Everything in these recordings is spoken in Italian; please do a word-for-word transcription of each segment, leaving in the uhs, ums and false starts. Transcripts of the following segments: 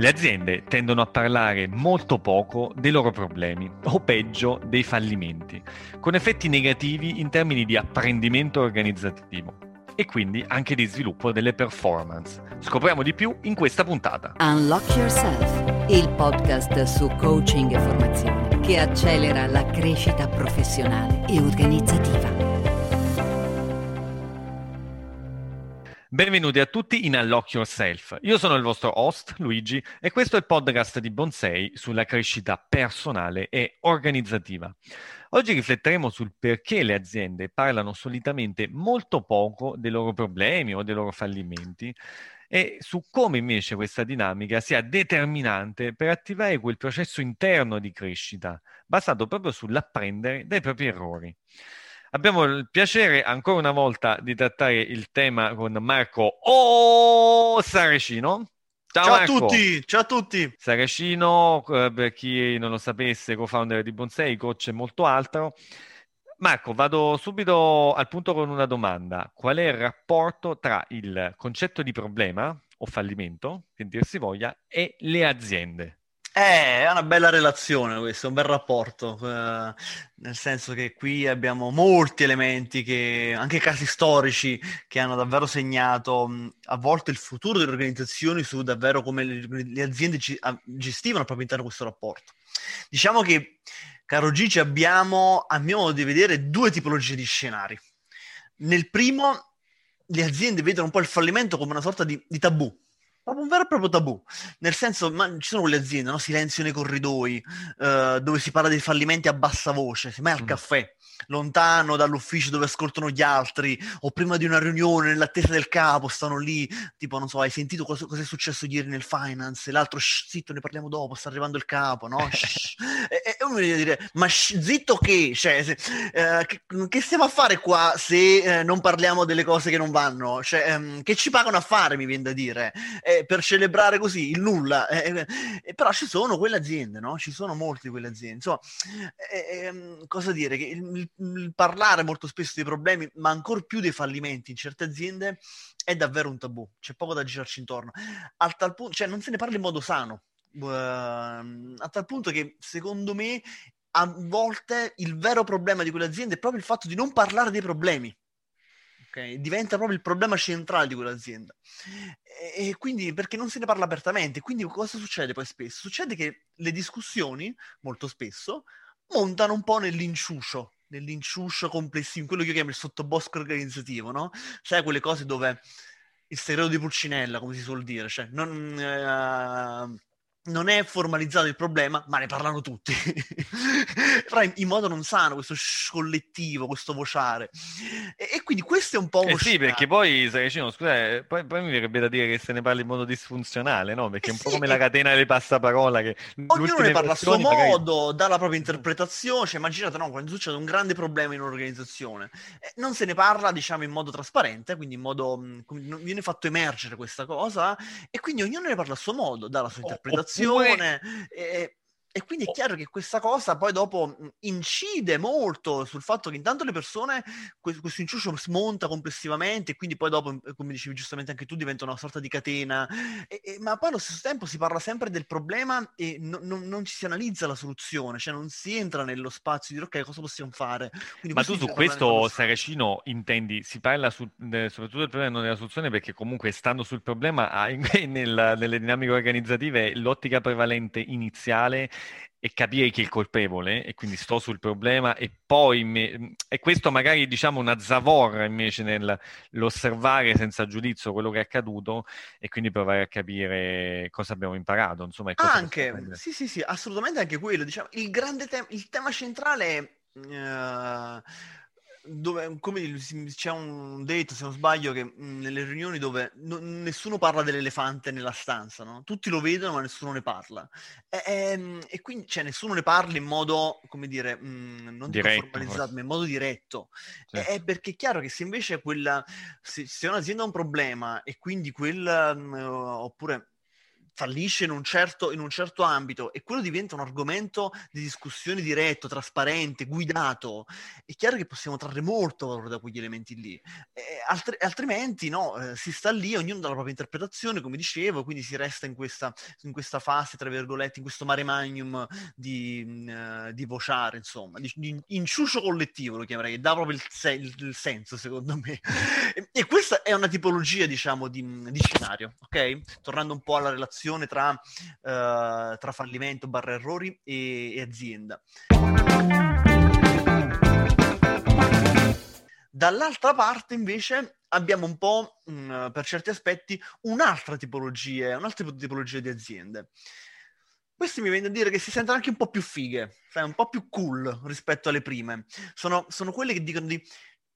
Le aziende tendono a parlare molto poco dei loro problemi, o peggio, dei fallimenti, con effetti negativi in termini di apprendimento organizzativo e quindi anche di sviluppo delle performance. Scopriamo di più in questa puntata. Unlock Yourself, il podcast su coaching e formazione che accelera la crescita professionale e organizzativa. Benvenuti a tutti in Unlock Yourself. Io sono il vostro host, Luigi, e questo è il podcast di Bonsei sulla crescita personale e organizzativa. Oggi rifletteremo sul perché le aziende parlano solitamente molto poco dei loro problemi o dei loro fallimenti e su come invece questa dinamica sia determinante per attivare quel processo interno di crescita, basato proprio sull'apprendere dai propri errori. Abbiamo il piacere ancora una volta di trattare il tema con Marco oh, Saracino. Ciao, ciao Marco. A tutti, ciao a tutti. Saracino, per chi non lo sapesse, co-founder di Bonsei, coach e molto altro. Marco, vado subito al punto con una domanda. Qual è il rapporto tra il concetto di problema o fallimento, che dir si voglia, e le aziende? Eh, è una bella relazione questo, un bel rapporto, eh, nel senso che qui abbiamo molti elementi, che anche casi storici che hanno davvero segnato mh, a volte il futuro delle organizzazioni su davvero come le, le aziende ci, a, gestivano proprio interno questo rapporto. Diciamo che, caro Gigi, abbiamo, a mio modo di vedere, due tipologie di scenari. Nel primo, le aziende vedono un po' il fallimento come una sorta di, di tabù. Un vero e proprio tabù, nel senso, ma ci sono quelle aziende, no? Silenzio nei corridoi, eh, dove si parla dei fallimenti a bassa voce, semmai al mm. caffè, lontano dall'ufficio dove ascoltano gli altri, o prima di una riunione, nell'attesa del capo, stanno lì, tipo, non so, hai sentito cosa, cosa è successo ieri nel finance, l'altro, shh, zitto, ne parliamo dopo, sta arrivando il capo, no? e, e uno mi dire, ma shh, zitto che? Cioè, se, eh, che, che stiamo a fare qua se eh, non parliamo delle cose che non vanno? Cioè, ehm, che ci pagano a fare, mi viene da dire? Eh, per celebrare così il nulla, eh, eh, però ci sono quelle aziende, no? Ci sono molte di quelle aziende, insomma, eh, eh, cosa dire, che il, il parlare molto spesso dei problemi, ma ancor più dei fallimenti in certe aziende, è davvero un tabù, c'è poco da girarci intorno, a tal punto, cioè non se ne parla in modo sano, uh, a tal punto che secondo me a volte il vero problema di quelle aziende è proprio il fatto di non parlare dei problemi. Okay. Diventa proprio il problema centrale di quell'azienda e, e quindi perché non se ne parla apertamente, quindi cosa succede poi spesso? Succede che le discussioni molto spesso montano un po' nell'inciuscio nell'inciuscio complessivo, in quello che io chiamo il sottobosco organizzativo, no? Sai, quelle cose dove il segreto di Pulcinella, come si suol dire, cioè non... Eh, non è formalizzato il problema, ma ne parlano tutti. Però in, in modo non sano, questo sh- collettivo, questo vociare. E, e quindi questo è un po' un eh sì, perché poi, Saracino, scusa, poi, poi mi verrebbe da dire che se ne parla in modo disfunzionale, no? Perché eh è un sì, po' come che... la catena delle passaparola. Che ognuno ne parla a suo magari... modo, dà la propria interpretazione. Cioè, immaginate, no? Quando succede un grande problema in un'organizzazione, eh, non se ne parla, diciamo, in modo trasparente, quindi in modo... Mh, non viene fatto emergere questa cosa, e quindi ognuno ne parla a suo modo, dà la sua oh, interpretazione. Pure... E, e quindi è chiaro che questa cosa poi dopo incide molto sul fatto che intanto le persone, questo, questo inciuscio smonta complessivamente, e quindi poi dopo, come dicevi giustamente anche tu, diventa una sorta di catena, e, e, ma poi allo stesso tempo si parla sempre del problema e no, no, non ci si analizza la soluzione, cioè non si entra nello spazio di dire ok, cosa possiamo fare. Quindi ma tu su questo, Saracino, intendi, si parla su, eh, soprattutto del problema, non della soluzione, perché comunque stando sul problema ah, in, nella, nelle dinamiche organizzative l'ottica prevalente iniziale e capire chi è il colpevole, e quindi sto sul problema e poi me... e questo magari, diciamo, una zavorra invece nell'osservare senza giudizio quello che è accaduto e quindi provare a capire cosa abbiamo imparato, insomma, cosa anche sì sì sì assolutamente, anche quello, diciamo, il grande tema, il tema centrale è, uh... dove, come c'è un detto, se non sbaglio, che nelle riunioni dove no, nessuno parla dell'elefante nella stanza, no? Tutti lo vedono ma nessuno ne parla, e, e, e quindi cioè, nessuno ne parla in modo, come dire, mh, non dico formalizzato, ma in modo diretto, certo. È perché è chiaro che se invece quella, se, se un'azienda ha un problema e quindi quel mh, oppure fallisce in un, certo, in un certo ambito e quello diventa un argomento di discussione diretto, trasparente, guidato, è chiaro che possiamo trarre molto valore da quegli elementi lì. E altri, altrimenti no, eh, si sta lì, ognuno dà la propria interpretazione, come dicevo, quindi si resta in questa, in questa fase, tra virgolette, in questo mare magnum di, uh, di vociare, insomma, di, di inciucio collettivo lo chiamerei, dà proprio il, se- il senso, secondo me. E, e questa è una tipologia, diciamo, di, di scenario, ok? Tornando un po' alla relazione Tra, uh, tra fallimento, barra errori e, e azienda. Dall'altra parte invece abbiamo un po', mh, per certi aspetti, un'altra tipologia, un'altra tipologia di aziende. Questi mi viene a dire che si sentono anche un po' più fighe, cioè un po' più cool rispetto alle prime. Sono, sono quelle che dicono di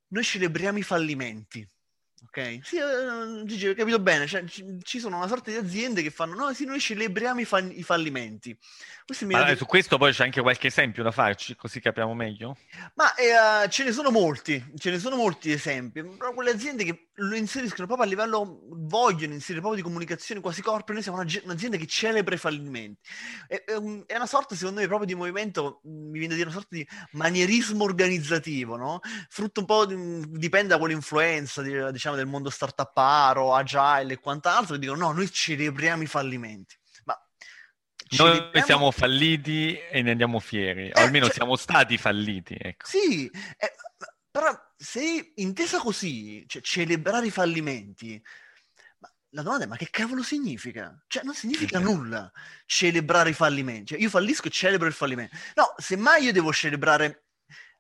noi celebriamo i fallimenti. Ok, sì, eh, Gigi, ho capito bene, cioè, ci, ci sono una sorta di aziende che fanno, no, sì, noi celebriamo i, fan, i fallimenti. Ma detto... su questo poi c'è anche qualche esempio da farci, così capiamo meglio? Ma eh, ce ne sono molti, ce ne sono molti esempi, però quelle aziende che lo inseriscono proprio a livello, vogliono inserire proprio di comunicazione quasi corpo, noi siamo una, un'azienda che celebra i fallimenti. È, è una sorta, secondo me, proprio di movimento, mi viene a dire una sorta di manierismo organizzativo, no? Frutto un po', di, dipende da quell'influenza, diciamo, del mondo startuparo, agile e quant'altro, e dicono no, noi celebriamo i fallimenti. Ma celebriamo... noi siamo falliti e ne andiamo fieri, eh, o almeno cioè... siamo stati falliti, ecco. Sì, eh, però se intesa così, cioè celebrare i fallimenti, la domanda è ma che cavolo significa? Cioè non significa sì, nulla celebrare i fallimenti, cioè, io fallisco e celebro il fallimento. No, semmai io devo celebrare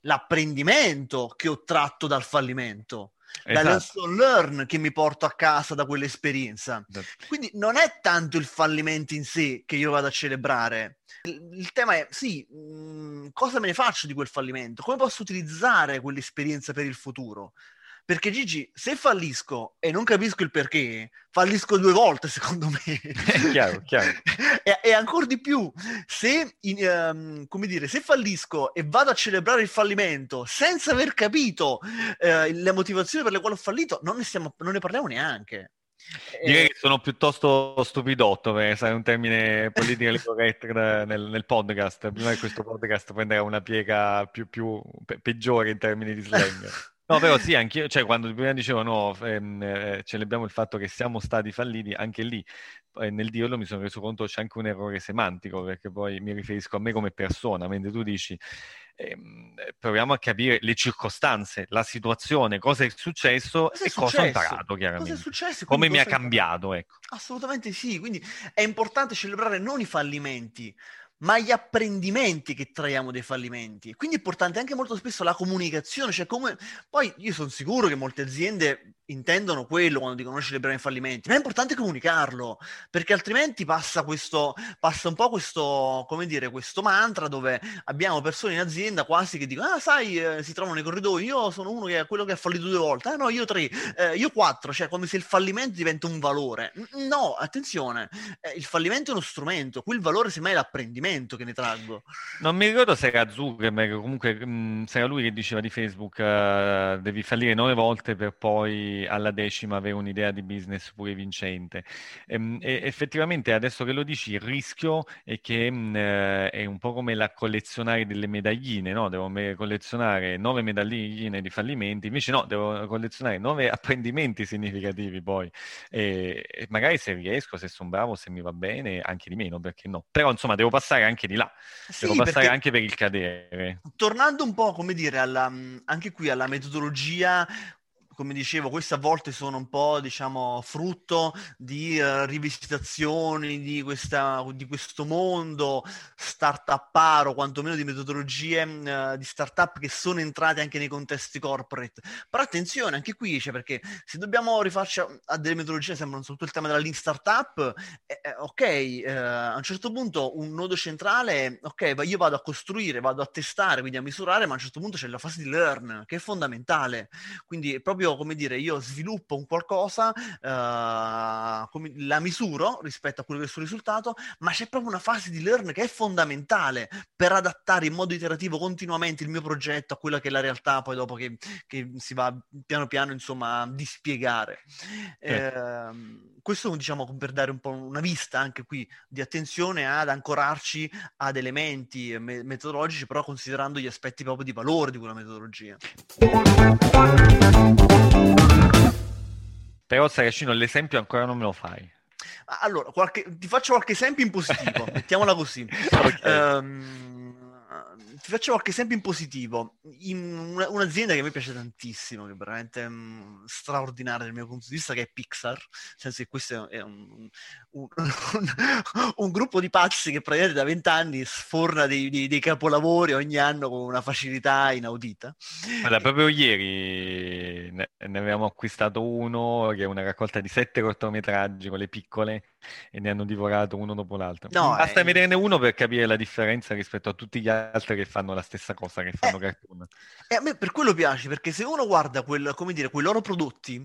l'apprendimento che ho tratto dal fallimento. La lesson learn che mi porto a casa da quell'esperienza. Esatto. Quindi non è tanto il fallimento in sé che io vado a celebrare. Il, il tema è, sì, mh, cosa me ne faccio di quel fallimento? Come posso utilizzare quell'esperienza per il futuro? Perché Gigi, se fallisco e non capisco il perché, fallisco due volte, secondo me. È chiaro, chiaro. E, e ancora di più, se, in, um, come dire, se fallisco e vado a celebrare il fallimento senza aver capito uh, le motivazioni per le quali ho fallito, non ne, stiamo, non ne parliamo neanche. Direi eh, che sono piuttosto stupidotto, per usare un termine politico corretto nel, nel podcast, prima che questo podcast prenderà una piega più, più pe- peggiore in termini di slang. No, però sì, anche io, cioè quando prima dicevo no, ehm, eh, celebriamo il fatto che siamo stati falliti, anche lì eh, nel dirlo mi sono reso conto c'è anche un errore semantico, perché poi mi riferisco a me come persona, mentre tu dici ehm, proviamo a capire le circostanze, la situazione, cosa è successo cosa è e successo? cosa ho imparato, chiaramente. Cosa è successo? Come mi ha cambiato, ecco. Assolutamente sì, quindi è importante celebrare non i fallimenti, ma gli apprendimenti che traiamo dai fallimenti. Quindi è importante anche molto spesso la comunicazione, cioè come... Poi io sono sicuro che molte aziende intendono quello quando dicono noi celebriamo i fallimenti, ma è importante comunicarlo, perché altrimenti passa questo, passa un po' questo, come dire, questo mantra dove abbiamo persone in azienda quasi che dicono ah sai, eh, si trovano nei corridoi, io sono uno che è quello che ha fallito due volte, ah no, io tre, eh, io quattro, cioè come se il fallimento diventa un valore. No, attenzione, eh, il fallimento è uno strumento, quel valore semmai è l'apprendimento che ne traggo. Non mi ricordo se era Zuckerberg, comunque mh, se era lui che diceva di Facebook uh, devi fallire nove volte per poi alla decima avere un'idea di business pure vincente. E, e effettivamente adesso che lo dici il rischio è che mh, è un po' come la collezionare delle medagline, no? Devo collezionare nove medagline di fallimenti, invece no, devo collezionare nove apprendimenti significativi poi. E, e magari se riesco, se sono bravo, se mi va bene, anche di meno, perché no? Però insomma devo passare anche di là, sì, devo passare anche per il cadere. Tornando un po', come dire, alla, anche qui alla metodologia, come dicevo, queste a volte sono un po', diciamo, frutto di uh, rivisitazioni di, questa, di questo mondo startuparo, quantomeno di metodologie uh, di startup che sono entrate anche nei contesti corporate. Però attenzione, anche qui, cioè, perché se dobbiamo rifarci a, a delle metodologie, sembra non soltanto il tema della lean startup, eh, eh, ok, eh, a un certo punto un nodo centrale è, ok, io vado a costruire, vado a testare, quindi a misurare, ma a un certo punto c'è la fase di learn, che è fondamentale. Quindi è proprio come dire, io sviluppo un qualcosa, uh, come, la misuro rispetto a quello che è il suo risultato, ma c'è proprio una fase di learn che è fondamentale per adattare in modo iterativo continuamente il mio progetto a quella che è la realtà poi dopo che, che si va piano piano, insomma, a dispiegare. Eh. Eh, questo diciamo per dare un po' una vista anche qui di attenzione ad ancorarci ad elementi me- metodologici, però considerando gli aspetti proprio di valore di quella metodologia. Però Saracino, l'esempio ancora non me lo fai. Allora, qualche... ti faccio qualche esempio in positivo, mettiamola così. Okay. Um... Ti faccio qualche esempio in positivo. In una, un'azienda che a me piace tantissimo, che è veramente mh, straordinaria dal mio punto di vista, che è Pixar, nel senso che questo è un, un, un, un gruppo di pazzi che praticamente da vent'anni sforna dei, dei, dei capolavori ogni anno con una facilità inaudita. Guarda, proprio ieri ne, ne avevamo acquistato uno, che è una raccolta di sette cortometraggi con le piccole, e ne hanno divorato uno dopo l'altro. No, basta eh... vederne uno per capire la differenza rispetto a tutti gli altri che fanno la stessa cosa, che fanno eh, cartoon. E eh, a me per quello piace, perché se uno guarda quel, come dire, quei loro prodotti,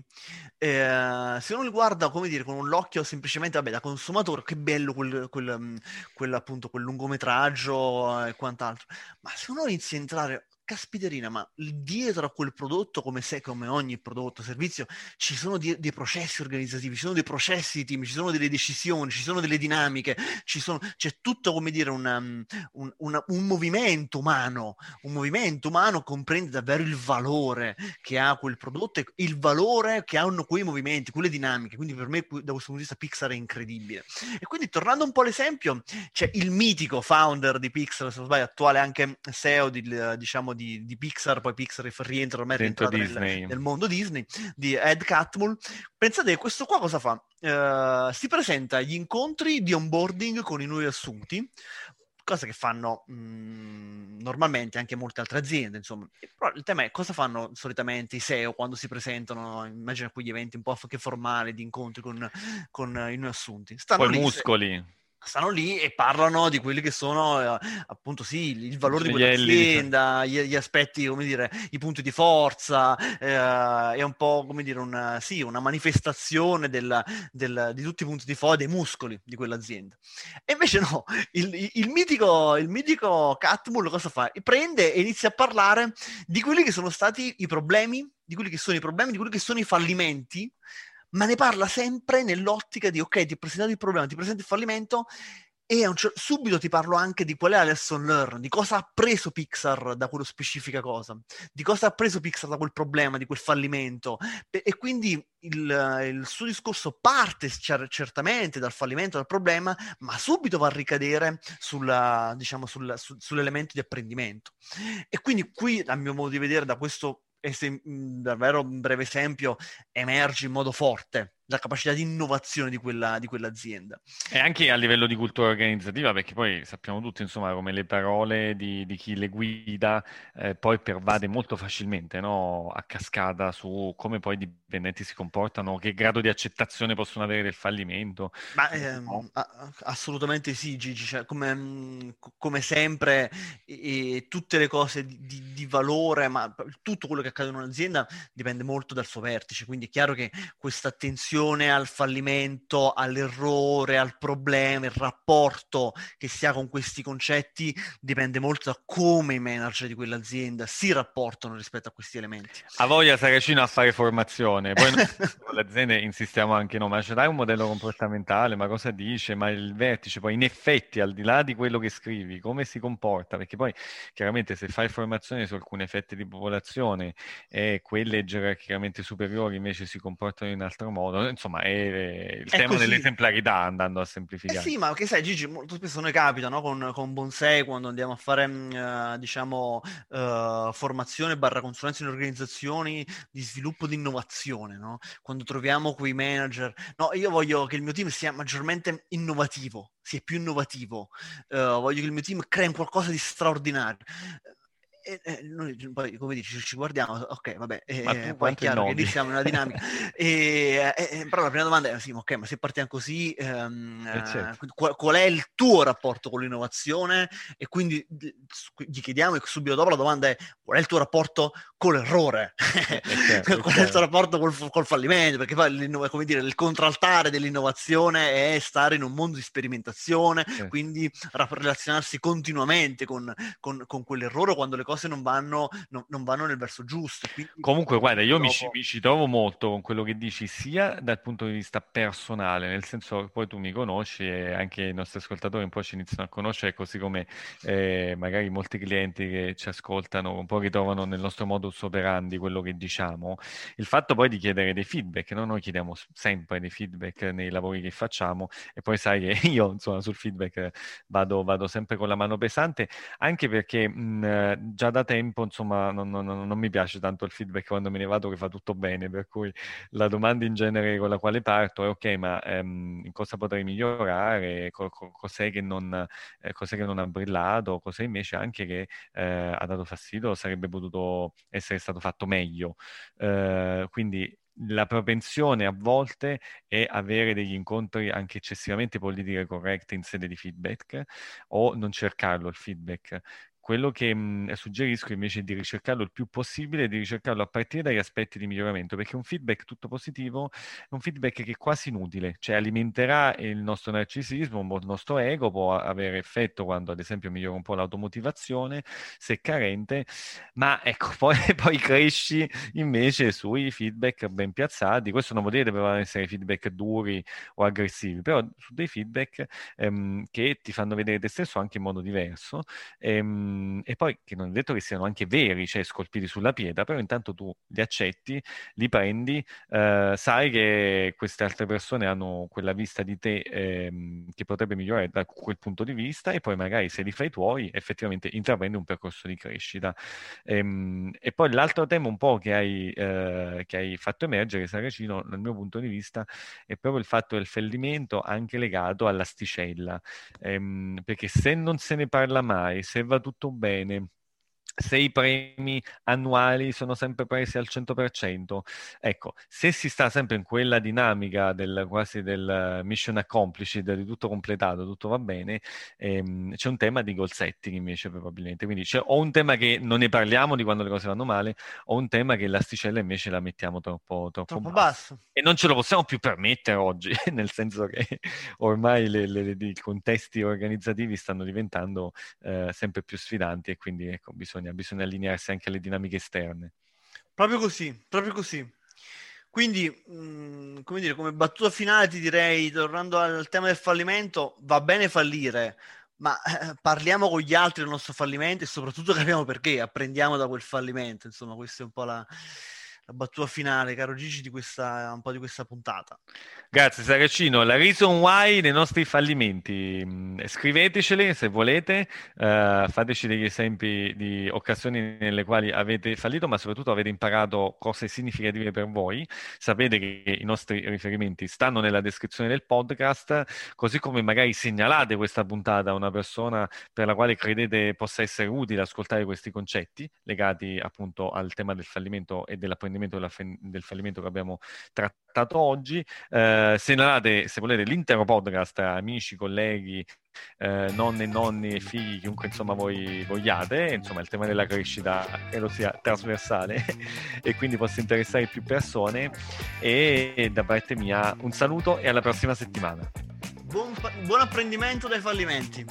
eh, se uno li guarda, come dire, con l'occhio semplicemente, vabbè, da consumatore, che bello quel, quel, quel appunto quel lungometraggio e quant'altro, ma se uno inizia a entrare, caspiterina, ma dietro a quel prodotto, come se come ogni prodotto, servizio, ci sono di- dei processi organizzativi, ci sono dei processi di team, ci sono delle decisioni, ci sono delle dinamiche, ci sono, c'è tutto, come dire, una, un, una, un movimento umano, un movimento umano comprende davvero il valore che ha quel prodotto e il valore che hanno quei movimenti, quelle dinamiche. Quindi per me, da questo punto di vista, Pixar è incredibile. E quindi, tornando un po' all'esempio, c'è il mitico founder di Pixar, se non sbaglio, attuale anche C E O di, diciamo, Di, di Pixar, poi Pixar rientra ormai nel, nel mondo Disney, di Ed Catmull. Pensate, questo qua cosa fa? Uh, si presenta agli incontri di onboarding con i nuovi assunti, cosa che fanno mh, normalmente anche molte altre aziende, insomma. Però il tema è cosa fanno solitamente i C E O quando si presentano, immagina quegli eventi un po' anche formali di incontri con, con i nuovi assunti. Stanno poi lì, muscoli. Se... stanno lì e parlano di quelli che sono eh, appunto sì il valore di quell'azienda, gli, gli aspetti, come dire, i punti di forza, eh, è un po' come dire una, sì, una manifestazione del, del, di tutti i punti di forza, dei muscoli di quell'azienda. E invece no, il, il, il mitico il mitico Catmull cosa fa? Prende e inizia a parlare di quelli che sono stati i problemi, di quelli che sono i problemi, di quelli che sono i fallimenti, ma ne parla sempre nell'ottica di ok, ti ho presentato il problema, ti presento il fallimento e un, subito ti parlo anche di qual è la lesson learned, di cosa ha preso Pixar da quella specifica cosa, di cosa ha preso Pixar da quel problema, di quel fallimento. E, e quindi il, il suo discorso parte cer- certamente dal fallimento, dal problema, ma subito va a ricadere sulla, diciamo, sulla, su, sull'elemento di apprendimento. E quindi qui, a mio modo di vedere, da questo e se, davvero un breve esempio, emerge in modo forte la capacità di innovazione di, quella, di quell'azienda. E anche a livello di cultura organizzativa, perché poi sappiamo tutti, insomma, come le parole di, di chi le guida eh, poi pervade molto facilmente, no? A cascata su come poi i dipendenti si comportano, che grado di accettazione possono avere del fallimento. Ma ehm, no? a- assolutamente sì, Gigi, cioè, come, come sempre e tutte le cose di, di valore, ma tutto quello che accade in un'azienda dipende molto dal suo vertice, quindi è chiaro che questa attenzione al fallimento, all'errore, al problema, il rapporto che si ha con questi concetti dipende molto da come i manager di quell'azienda si rapportano rispetto a questi elementi. A voglia Saracino a fare formazione, poi noi con le aziende insistiamo anche, no, ma ce l'hai un modello comportamentale, ma cosa dice, ma il vertice poi in effetti al di là di quello che scrivi, come si comporta, perché poi chiaramente se fai formazione su alcune fette di popolazione e quelle gerarchicamente superiori invece si comportano in altro modo, insomma è il è tema così. Dell'esemplarità, andando a semplificare. Eh sì, ma che sai Gigi, molto spesso noi capita, no? con, con Bonsei, quando andiamo a fare uh, diciamo uh, formazione barra consulenza in organizzazioni di sviluppo di innovazione, no? Quando troviamo quei manager, no, io voglio che il mio team sia maggiormente innovativo, sia più innovativo, uh, voglio che il mio team crei qualcosa di straordinario. E, e noi poi, come dici, ci guardiamo, ok, vabbè, eh, poi è chiaro nomi. Che lì siamo nella dinamica. e, e, però la prima domanda è, sì, ok, ma se partiamo così, ehm, certo. qual, qual è il tuo rapporto con l'innovazione? E quindi gli chiediamo, e subito dopo la domanda è, qual è il tuo rapporto con l'errore? È certo, qual è, è il tuo rapporto col, col fallimento? Perché poi, come dire, il contraltare dell'innovazione è stare in un mondo di sperimentazione, certo. Quindi relazionarsi continuamente con, con, con quell'errore quando le cose cose non vanno, no, non vanno nel verso giusto. Quindi... Comunque guarda, io mi ci, mi ci trovo molto con quello che dici, sia dal punto di vista personale, nel senso che poi tu mi conosci e anche i nostri ascoltatori un po' ci iniziano a conoscere, così come eh, magari molti clienti che ci ascoltano un po' ritrovano nel nostro modus operandi quello che diciamo. Il fatto poi di chiedere dei feedback, no? Noi chiediamo sempre dei feedback nei lavori che facciamo e poi sai che io insomma sul feedback vado, vado sempre con la mano pesante, anche perché mh, già da tempo insomma non, non, non mi piace tanto il feedback quando me ne vado che fa tutto bene, per cui la domanda in genere con la quale parto è ok, ma ehm, in cosa potrei migliorare, co- co- cos'è che non eh, cos'è che non ha brillato, cos'è invece anche che eh, ha dato fastidio, sarebbe potuto essere stato fatto meglio. Eh, quindi la propensione a volte è avere degli incontri anche eccessivamente politicamente corretti in sede di feedback o non cercarlo il feedback. Quello che mh, suggerisco invece è di ricercarlo il più possibile, di ricercarlo a partire dagli aspetti di miglioramento, perché un feedback tutto positivo è un feedback che è quasi inutile, cioè alimenterà il nostro narcisismo, il nostro ego, può avere effetto quando ad esempio migliora un po' l'automotivazione, se è carente, ma ecco, poi, poi cresci invece sui feedback ben piazzati. Questo non vuol dire che devono essere feedback duri o aggressivi, però su dei feedback ehm, che ti fanno vedere te stesso anche in modo diverso, ehm, e poi che non è detto che siano anche veri, cioè scolpiti sulla pietra, però intanto tu li accetti, li prendi, eh, sai che queste altre persone hanno quella vista di te eh, che potrebbe migliorare da quel punto di vista, e poi magari se li fai tuoi effettivamente intraprendi un percorso di crescita. E, e poi l'altro tema un po' che hai, eh, che hai fatto emergere, Saracino, dal mio punto di vista è proprio il fatto del fallimento anche legato all'asticella, eh, perché se non se ne parla mai, se va tutto bene, se i premi annuali sono sempre presi al cento per cento, ecco, se si sta sempre in quella dinamica del quasi del mission accomplished, di tutto completato, tutto va bene, ehm, c'è un tema di goal setting invece probabilmente, quindi c'è o un tema che non ne parliamo di quando le cose vanno male, o un tema che l'asticella invece la mettiamo troppo, troppo, troppo basso. basso e non ce lo possiamo più permettere oggi, nel senso che ormai le, le, le, i contesti organizzativi stanno diventando eh, sempre più sfidanti, e quindi ecco, bisogna bisogna allinearsi anche alle dinamiche esterne. Proprio così, proprio così. Quindi, mh, come dire, come battuta finale ti direi, tornando al tema del fallimento, va bene fallire, ma eh, parliamo con gli altri del nostro fallimento e soprattutto capiamo perché, apprendiamo da quel fallimento. Insomma, questa è un po' la... la battuta finale, caro Gigi, di questa, un po' di questa puntata. Grazie Saracino, la reason why dei nostri fallimenti, scriveteceli se volete, uh, fateci degli esempi di occasioni nelle quali avete fallito, ma soprattutto avete imparato cose significative per voi. Sapete che i nostri riferimenti stanno nella descrizione del podcast, così come magari segnalate questa puntata a una persona per la quale credete possa essere utile ascoltare questi concetti legati appunto al tema del fallimento e dell'apprendimento del fallimento che abbiamo trattato oggi. Eh, segnalate se volete l'intero podcast a amici, colleghi, eh, nonne, nonni, figli, chiunque insomma voi vogliate, insomma il tema della crescita credo sia trasversale e quindi possa interessare più persone. E, e da parte mia un saluto e alla prossima settimana. Buon, buon apprendimento dai fallimenti.